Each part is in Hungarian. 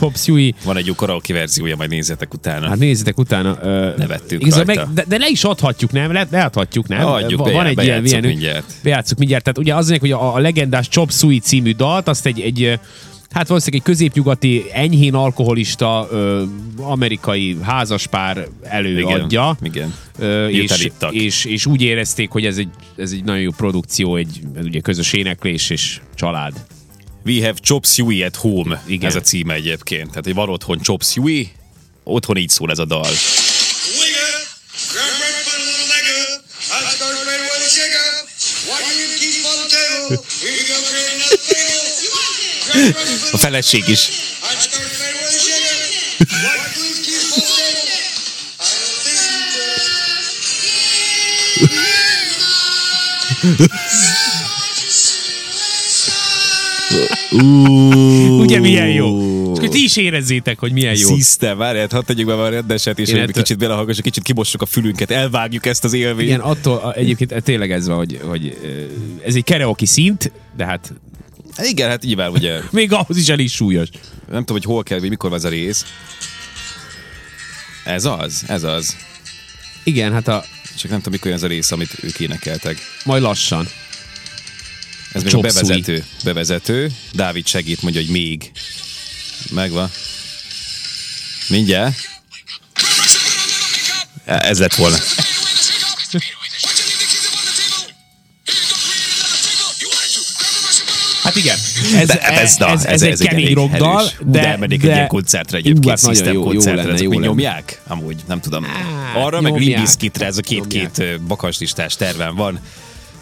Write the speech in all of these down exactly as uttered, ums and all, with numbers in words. Chop Suey. Van egy jó karaoke verziója, majd nézzetek utána. Hát nézzetek utána. Uh, Nevettünk rajta. Meg, de, de le is adhatjuk, nem? Le, leadhatjuk, nem? Adjuk, van bejár, egy bejátszuk ilyen, mindjárt. Bejátszuk mindjárt. Tehát ugye az mondják, hogy a, a legendás Chop Suey című dalt, azt egy, egy hát valószínűleg egy középnyugati, enyhén alkoholista ö, amerikai házaspár előadja. Igen, igen. Ö, és, és, és úgy érezték, hogy ez egy, ez egy nagyon jó produkció, egy ugye, közös éneklés és család. We have Chop Suey at home. Igen. Ez a címe egyébként. Tehát, hogy van otthon Chop Suey, otthon így szól ez a dal. A feleség is. Ugye milyen jó? Csak ti is érezzétek, hogy milyen jó. System, várját, hadd tegyük be a rendeset, és egy kicsit belehallgassuk, kicsit kibossuk a fülünket, elvágjuk ezt az élvényt. Igen, attól egyébként tényleg ez van, hogy, hogy ez egy karaoke szint, de hát... Igen, hát nyilván ugye... Még ahhoz is elég súlyos. Nem tudom, hogy hol kell, vagy mikor van ez a rész. Ez az, ez az. Igen, hát a... Csak nem tudom, mikor jön ez a rész, amit ők énekeltek. Majd lassan. Ez a még a bevezető. Suey. Bevezető. Dávid segít, mondja, hogy még. Megvan. Mindjárt. Ez lett volna. Hát igen, ez, de, ez, ez, ez, ez, ez egy kemény rockdal, de... De elmennék egy ilyen koncertre egyébként, System koncertre, ezek még nyomják? Amúgy, nem tudom. Á, arra nyomják. Meg Limp Bizkitre, ez a két-két bakaslistás terven van,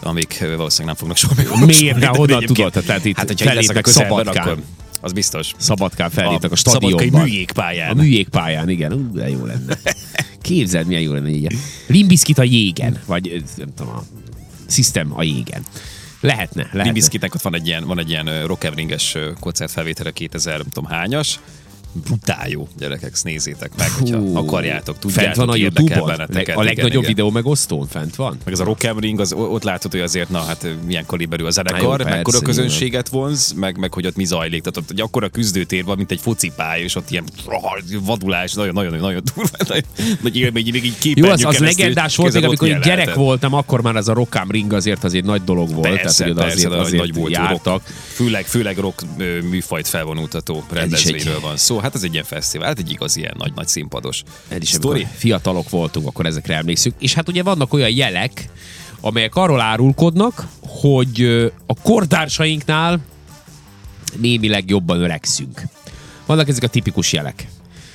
amik valószínűleg nem fognak soha megvalósulni. Miért? De honnan tudod? Tehát itt hát, felépnek Szabadkán. Akkor az biztos. Szabadkán fellépnek a stadionban. Szabadkai műjégpályán. A műjégpályán, igen. Ú, de jó lenne. Képzeld, milyen jó lenne így. Limp Bizkit a jégen, vagy nem tudom, a System a jégen. Lehetne, lehetne. Limp Bizkitnek ott van egy ilyen, van egy ilyen Rock Am Ring-es koncertfelvétele kétezer, nem tudom hányas. Brutál jó, gyerekek, nézzétek meg, hú, hogyha akarjátok, tudjátok, fent van érdekel benneteket. A legnagyobb igen, videó meg osztón fent van. Meg ez a Rock Am Ring, az, ott látod, hogy azért, na hát milyen kaliberű a zenekar, mekkora közönséget vonz, meg, meg hogy ott mi zajlik. Tehát ott egy akkora küzdőtér van, mint egy focipály, és ott ilyen vadulás, nagyon-nagyon-nagyon durva, nagy élmény, még így képernyő keresztül. Jó, az legendás volt, még amikor én gyerek voltam, akkor már ez a Rock Am Ring azért azért nagy dolog volt. Persze, persze, nagy volt jártak. Főleg rock műfajt felvonultató rendezvényről van szó. Hát ez egy ilyen fesztivál, hát egy igaz ilyen nagy-nagy színpados sztori. Fiatalok voltunk, akkor ezekre emlékszünk. És hát ugye vannak olyan jelek, amelyek arról árulkodnak, hogy a kortársainknál némileg jobban öregszünk. Vannak ezek a tipikus jelek.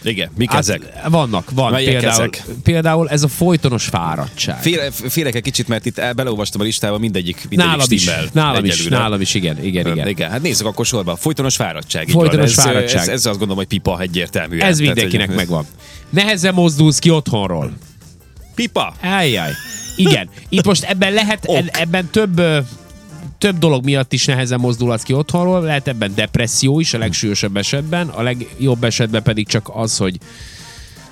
Igen, mik hát ezek? Vannak, van. Például, például ez a folytonos fáradtság. Fél, félek egy kicsit, mert itt beleolvastam a listába mindegyik, mindegyik nálam stimmel. Is, nálam is, nálam is, igen, igen, igen. igen. Hát nézzük akkor sorba. Folytonos fáradtság. Folytonos ez, fáradtság. Ez, ez, ez azt gondolom, hogy pipa egyértelműen. Ez tehát, mindenkinek hogy... megvan. Nehezen mozdulsz ki otthonról. Pipa! Ajjaj. Igen. Itt most ebben lehet, ok. ebben több... Több dolog miatt is nehezen mozdulhatsz ki otthonról, lehet ebben depresszió is a legsúlyosabb esetben, a legjobb esetben pedig csak az, hogy,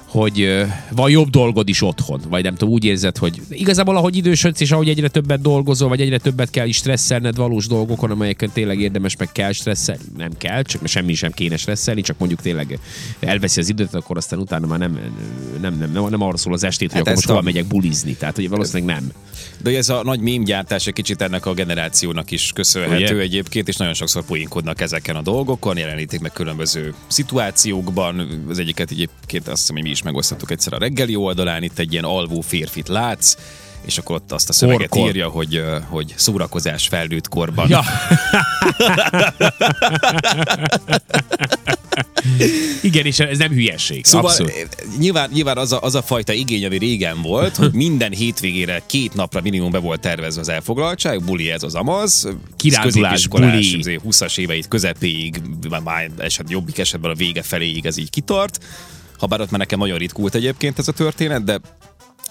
hogy van jobb dolgod is otthon, vagy nem tudom, úgy érzed, hogy igazából ahogy idősödsz, és ahogy egyre többet dolgozol, vagy egyre többet kell is stresszelned valós dolgokon, amelyeken tényleg érdemes, meg kell stresszelni, nem kell, csak semmi sem kéne stresszelni, csak mondjuk tényleg elveszi az időt, akkor aztán utána már nem, nem, nem, nem, nem arra szól az estét, hogy hát akkor most a... hova megyek bulizni, tehát hogy valószínűleg nem. De ez a nagy mémgyártás egy kicsit ennek a generációnak is köszönhető ugye? Egyébként, és nagyon sokszor poénkodnak ezeken a dolgokon, jelenítik meg különböző szituációkban. Az egyiket egyébként azt hiszem, hogy mi is megosztottuk egyszer a reggeli oldalán, itt egy ilyen alvó férfit látsz, és akkor ott azt a szöveget Orkol. Írja, hogy, hogy szórakozás felnőtt korban. Ja. Igen, és ez nem hülyeség. Szóval abszolút. Nyilván, nyilván az, a, az a fajta igény, ami régen volt, hogy minden hétvégére két napra minimum be volt tervezve az elfoglaltság, buli ez az amaz, kirándulás, középiskolás, buli. huszas éveit közepéig, már eset, jobbik esetben a vége feléig ez így kitart. Habár ott már nekem nagyon ritkult egyébként ez a történet, de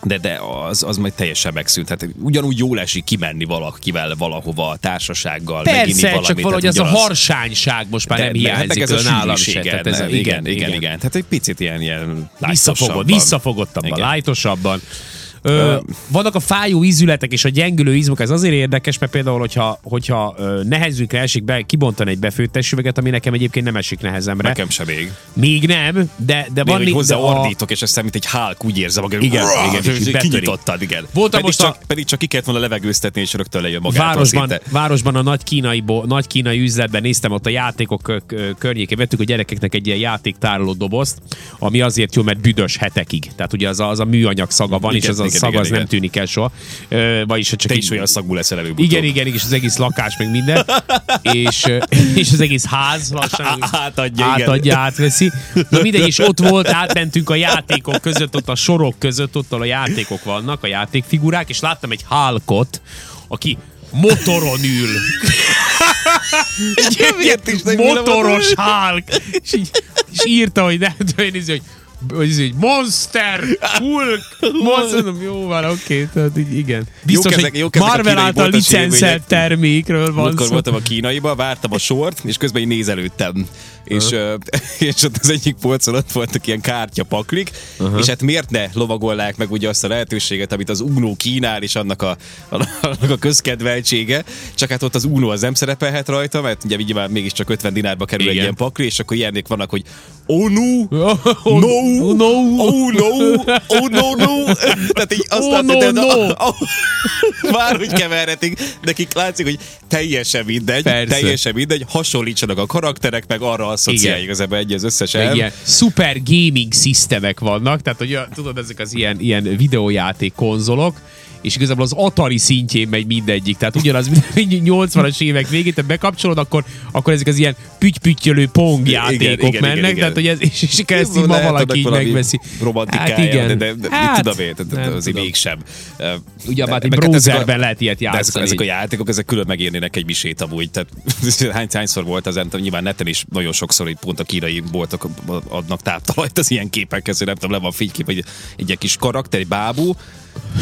De, de az, az majd teljesen megszűnt. Hát ugyanúgy jól esik kimenni valakivel valahova, társasággal, persze, meginni valamit. Persze, csak valahogy az a harsányság most már de, nem hiányzik. Ez a sűrűség. Igen, igen, igen, igen, igen. Tehát egy picit ilyen, ilyen lájtosabban. Visszafogottabban, lájtosabban. Ö, vannak a fájó ízületek és a gyengülő izmok, ez azért érdekes, mert például, hogyha, hogyha nehezünkre esik be, kibontani egy befőttes üveget, ami nekem egyébként nem esik nehezemre. Nekem sem még. Még nem, de, de van... Még hozzá ordítok, és aztán, mint egy Hulk, úgy érzem, hogy igen, kinyitottad, igen. Pedig csak ki kellett volna levegőztetni, és rögtön lejön magától szinte. Városban a nagy kínai, nagy kínai üzletben néztem, ott a játékok környékén vettük a gyerekeknek egy ilyen játéktároló dobozt, ami azért jó, mert büdös hetekig. Tehát ugye az a, az a műanyag szaga van, igen, és az igen, a szag igen, az igen. nem tűnik el soha. Ö, vagyis, csak te is olyan szagú leszel előbb-utóbb. Igen, igen, és az egész lakás, meg minden. és, és az egész ház lassan átadja, átadja átveszi. Na mindegy, és ott volt, átmentünk a játékok között, ott a sorok között, ott a játékok vannak, a játékfigurák, és láttam egy Hulkot, aki motoron ül. Egy motoros Hulk. És, így, és írta, hogy nem tudom, nézni, hogy Monster, Hulk, Monster, jó van, oké, tehát így igen. Biztos, jó, hogy Marvel által licenszelt termékről van szó. Voltam a kínaiba, vártam a sort, és közben így nézelődtem. És, uh-huh. és ott az egyik polcon ott voltak ilyen kártyapaklik, uh-huh. és hát miért ne lovagolnák meg ugye azt a lehetőséget, amit az u en o kínál, és annak a, annak a közkedveltsége, csak hát ott az u en o az nem szerepelhet rajta, mert ugye nyilván mégiscsak ötven dinárba kerül igen. egy ilyen pakli, és akkor ilyenek vannak, hogy oh no, no, no, no, oh no, oh no, no, tehát így azt oh, látod, no, no. A, a, már úgy keverhetik, nekik látszik, hogy teljesen mindegy, Persze. teljesen mindegy, hasonlítsanak a karakterek, meg arra asszociálj igazából egy az összes el. Ilyen szuper gaming szisztemek vannak, tehát hogy, tudod, ezek az ilyen, ilyen videójáték konzolok, és igazából az Atari szintjén megy mindegyik. Tehát ugyanaz, mint nyolcvanas évek végén, te bekapcsolod, akkor, akkor ezek az ilyen püty-püttyölő pong játékok igen, igen, mennek, igen, igen. Tehát, hogy ez, és, és keresztül ma valaki így megveszi. Romantikája, hát igen. de, de, de hát, mit tudom én, azért mégsem. Ugyanbár egy browserben lehet ilyet játszani. Ezek, ezek a játékok, ezek külön megérnének egy misét amúgy. Tehát hány, hányszor volt az, nem tudom, nyilván neten is nagyon sokszor itt pont a kínai boltok adnak táptalajt az ilyen képekhez, hogy nem tudom, le van fénykép, egy, egy kis karakter, egy bábú,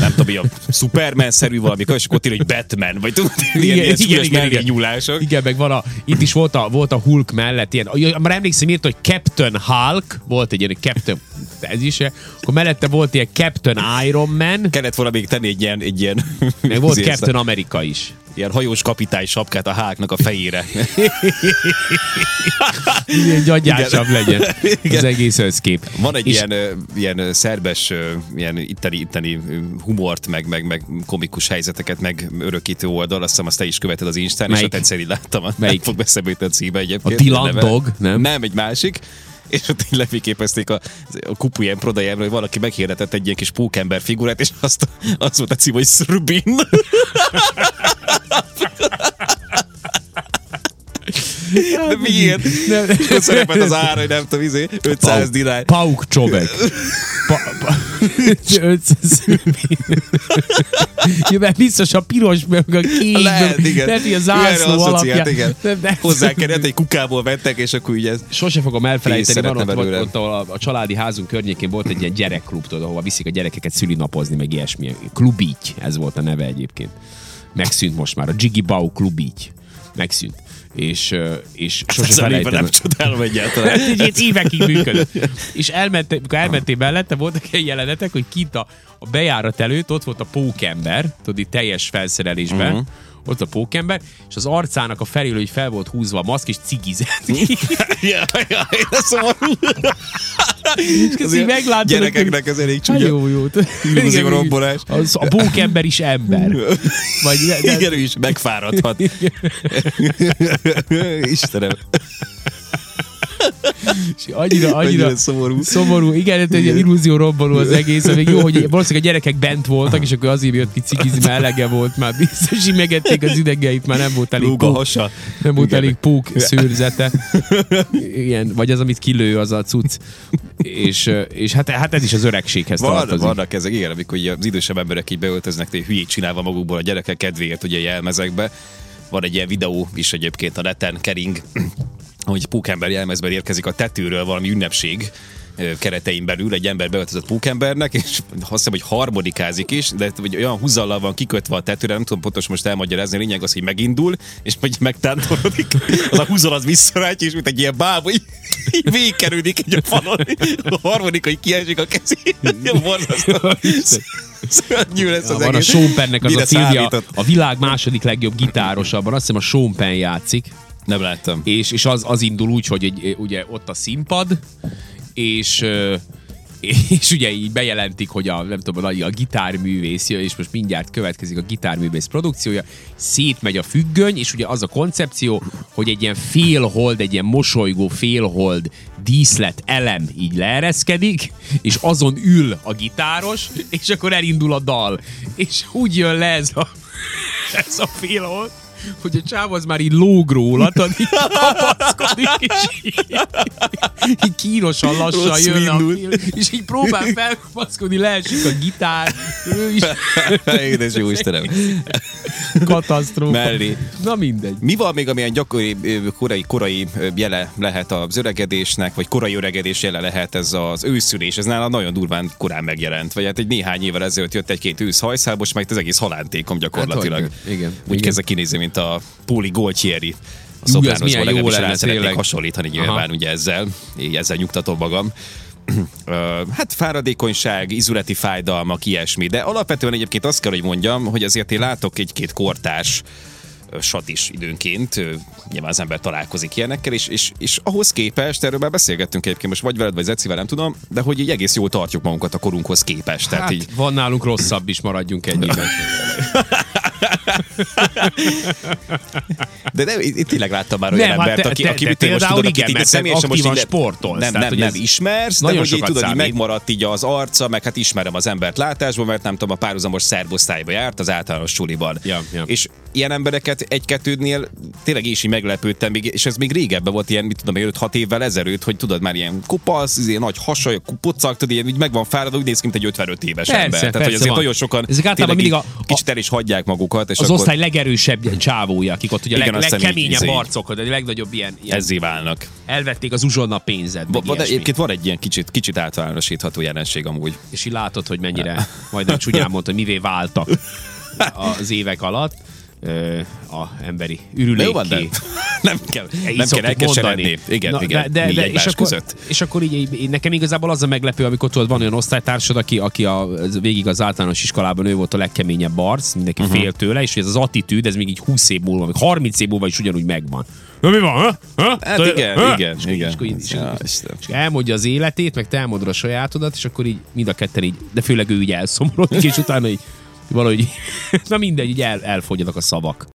nem tudom, ilyen Superman-szerű valami, és akkor tényleg Batman, vagy tudod, ilyen, ilyen szúlyos mellé nyúlások. Igen, meg van a, itt is volt a, volt a Hulk mellett ilyen, már emlékszem, írt, hogy Captain Hulk, volt egy ilyen Captain, ez is, akkor mellette volt ilyen Captain Iron Man. Kellett volna még tenni egy ilyen... Egy ilyen meg volt Captain America is. Ilyen hajós kapitány sapkát a Hulknak a fejére. Ilyen gyagyásabb legyen az egész összkép. Van egy és ilyen, ilyen szerbes, ilyen itteni, itteni humort, meg, meg, meg komikus helyzeteket meg örökítő oldal, azt hiszem, azt te is követed az Instán, Melyik? és ott egyszer így láttam, a, nem fog beszélni a címe egyébként. A Tilandog, nem? Nem, egy másik. És ott így lefényképezték a, a kupu ilyen prodájáról, hogy valaki meghirdetett egy ilyen kis pókember figurát, és azt, azt volt a cím, hogy Srbin. De miért? Nem, nem. És ott szerepelt az ára, hogy nem tudom, izé, ötszáz dinár. Pauk Csobek. Pa, pa. ötszáz ja, mert biztos a piros meg a kék. Lehet, igen. Lehet, hogy a zászló alapján. Igen. Hozzá kellett, egy kukából vettek, és akkor ugye... Sose fogom elfelejteni, van ott, ott, ott a, a családi házunk környékén volt egy ilyen gyerekklub, tudod, ahova viszik a gyerekeket szülinapozni, meg ilyesmi. Klubígy, ez volt a neve egyébként. Megszűnt most már, a Jiggy Bau Klubígy. Megszűnt. És, és sose felejtem. Nem csodálom egyáltalán. Így évekig működött. És elmentél, mikor elmentél mellette, voltak ilyen jelenetek, hogy kint a, a bejárat előtt ott volt a pókember, tudod, itt teljes felszerelésben, uh-huh. ott a pókember, és az arcának a feléről így fel volt húzva a maszk, és cigizett. Jaj, jaj, de szóval... Meglátod, gyerekeknek ez elég csúnya. Jó, jó. Illuzik a rombolás. Az, a pókember is ember. Vagy, de... Igen, ő is megfáradhat. Istenem. És annyira, annyira szomorú. szomorú. Igen, egy ilyen illúzió romboló az egész. Még jó, hogy valószínűleg a gyerekek bent voltak, és akkor azért jött ki cigiz, melege volt már. Biztos, hogy megették az idegeit, már nem volt elég pók. Nem volt elég pók szőrzete. Igen, vagy az, amit kilő, az a cucc. És, és hát, hát ez is az öregséghez Van, tartozik. Vannak ezek, igen, amikor az idősebb emberek így beöltöznek, hogy hülyét csinálva magukból a gyerekek kedvéért, ugye jelmezekbe. Van egy ilyen videó is egyébként a neten, kering, hogy pókember jelmezben érkezik a tetőről valami ünnepség keretein belül, egy ember beöltözött pókembernek, és azt hiszem, hogy harmonikázik is, de olyan húzallal van kikötve a tetőre, nem tudom pontosan most elmagyarázni, a lényeg az, hogy megindul, és majd megtántorodik, az a húzal az visszarátja, és mint egy ilyen báb, hogy végigkerülik egy a falon, a harmadik, hogy kiesik a kezét, a borzasztó. Szörnyű lesz az egész. Van a Sean Penn-nek az a filmje, a világ második legjobb gitárosabban, azt hiszem a Sean Penn játszik. Nem láttam. És, és az, az indul úgy, hogy egy, ugye ott a színpad, és... és ugye így bejelentik, hogy a, nem tudom, a gitárművész jön, és most mindjárt következik a gitárművész produkciója, szétmegy a függöny, és ugye az a koncepció, hogy egy ilyen félhold, egy ilyen mosolygó félhold díszlet elem így leereszkedik, és azon ül a gitáros, és akkor elindul a dal. És úgy jön le ez a, ez a félhold, hogy a csáv az már így lóg róla, tehát így kapaszkodik, és így, így kínosan lassan Rossz jön mindul. A film, és így próbál felkapaszkodni, leesik a gitár, ő is. Édes jó Istenem. Katasztrófa. Mellé. Na mindegy. Mi van még, amilyen gyakori, korai, korai jele lehet az öregedésnek, vagy korai öregedés jele lehet ez az őszülés, ez nála nagyon durván korán megjelent, vagy hát egy néhány évvel ezelőtt jött egy-két ősz hajszál, most meg az egész halántékom gyakorlatilag. Hát, hogy, igen. Úgy kezdve kinézni, mint a Póli Goltieri. A szopránozból legalábbis lenne szeretnék hasonlítani nyilván ugye ezzel. Így ezzel nyugtatom magam. Hát fáradékonyság, izületi fájdalmak, ilyesmi. De alapvetően egyébként azt kell, hogy mondjam, hogy azért én látok egy-két kortárs sat is időnként. Nyilván az ember találkozik ilyenekkel, és, és, és ahhoz képest, erről már beszélgettünk egyébként most vagy veled, vagy Zecivel, nem tudom, de hogy így egész jól tartjuk magunkat a korunkhoz képest. Hát, tehát így... van nálunk rosszabb is, maradjunk ennyiben. De nem, én tényleg láttam már olyan embert, aki, aki te, te, te most tudod, akit így személyesen most így sportolsz. Nem, tehát, nem, nem ismersz, de hogy így tudod, így megmaradt így az arca, meg hát ismerem az embert látásból, mert nem tudom, a párhuzamos szervosztályba járt az általános suliban. Ja, ja. És ilyen embereket egy-kettődnél tényleg is így meglepődtem, és ez még régebben volt ilyen, mit tudom, öt-hat évvel ezelőtt, hogy tudod, már ilyen kopasz, ilyen nagy hasaj, pocak, tudod, ilyen, úgy meg van fáradva, úgy néz ki, mint egy ötvenöt éves persze, ember. Tehát, hogy azért van. Nagyon sokan tényleg a, kicsit el is hagyják magukat. És az akkor... osztály legerősebb csávója, akik ott ugye igen, leg, legkeményebb így, arcokod, a legnagyobb ilyen... ilyen ezzé válnak. Elvették az uzsonna pénzed. Va, van, egyébként van egy ilyen kicsit, kicsit általánosítható jelenség amúgy. És így látod, hogy mennyire majdnem csúnyán mondta, hogy mivé váltak az évek alatt. A emberi ürülékké. Van, nem, nem kell, nem kell elkeseredni. Igen, na, igen, de, de, és, akkor, és akkor így nekem igazából az a meglepő, amikor tudod, van olyan osztálytársad, aki, aki a, végig az általános iskolában ő volt a legkeményebb arc, mindenki uh-huh. fél tőle, és ez az attitűd, ez még így húsz év múlva, vagy harminc év múlva is ugyanúgy megvan. Na mi van? Ha? Hát igen, igen, igen. És elmondja az életét, meg te elmondod a sajátodat, és akkor így mind a ketten így, de főleg ő így elszomorodik, és utána így valahogy, na mindegy, így el, elfogyadnak a szavak.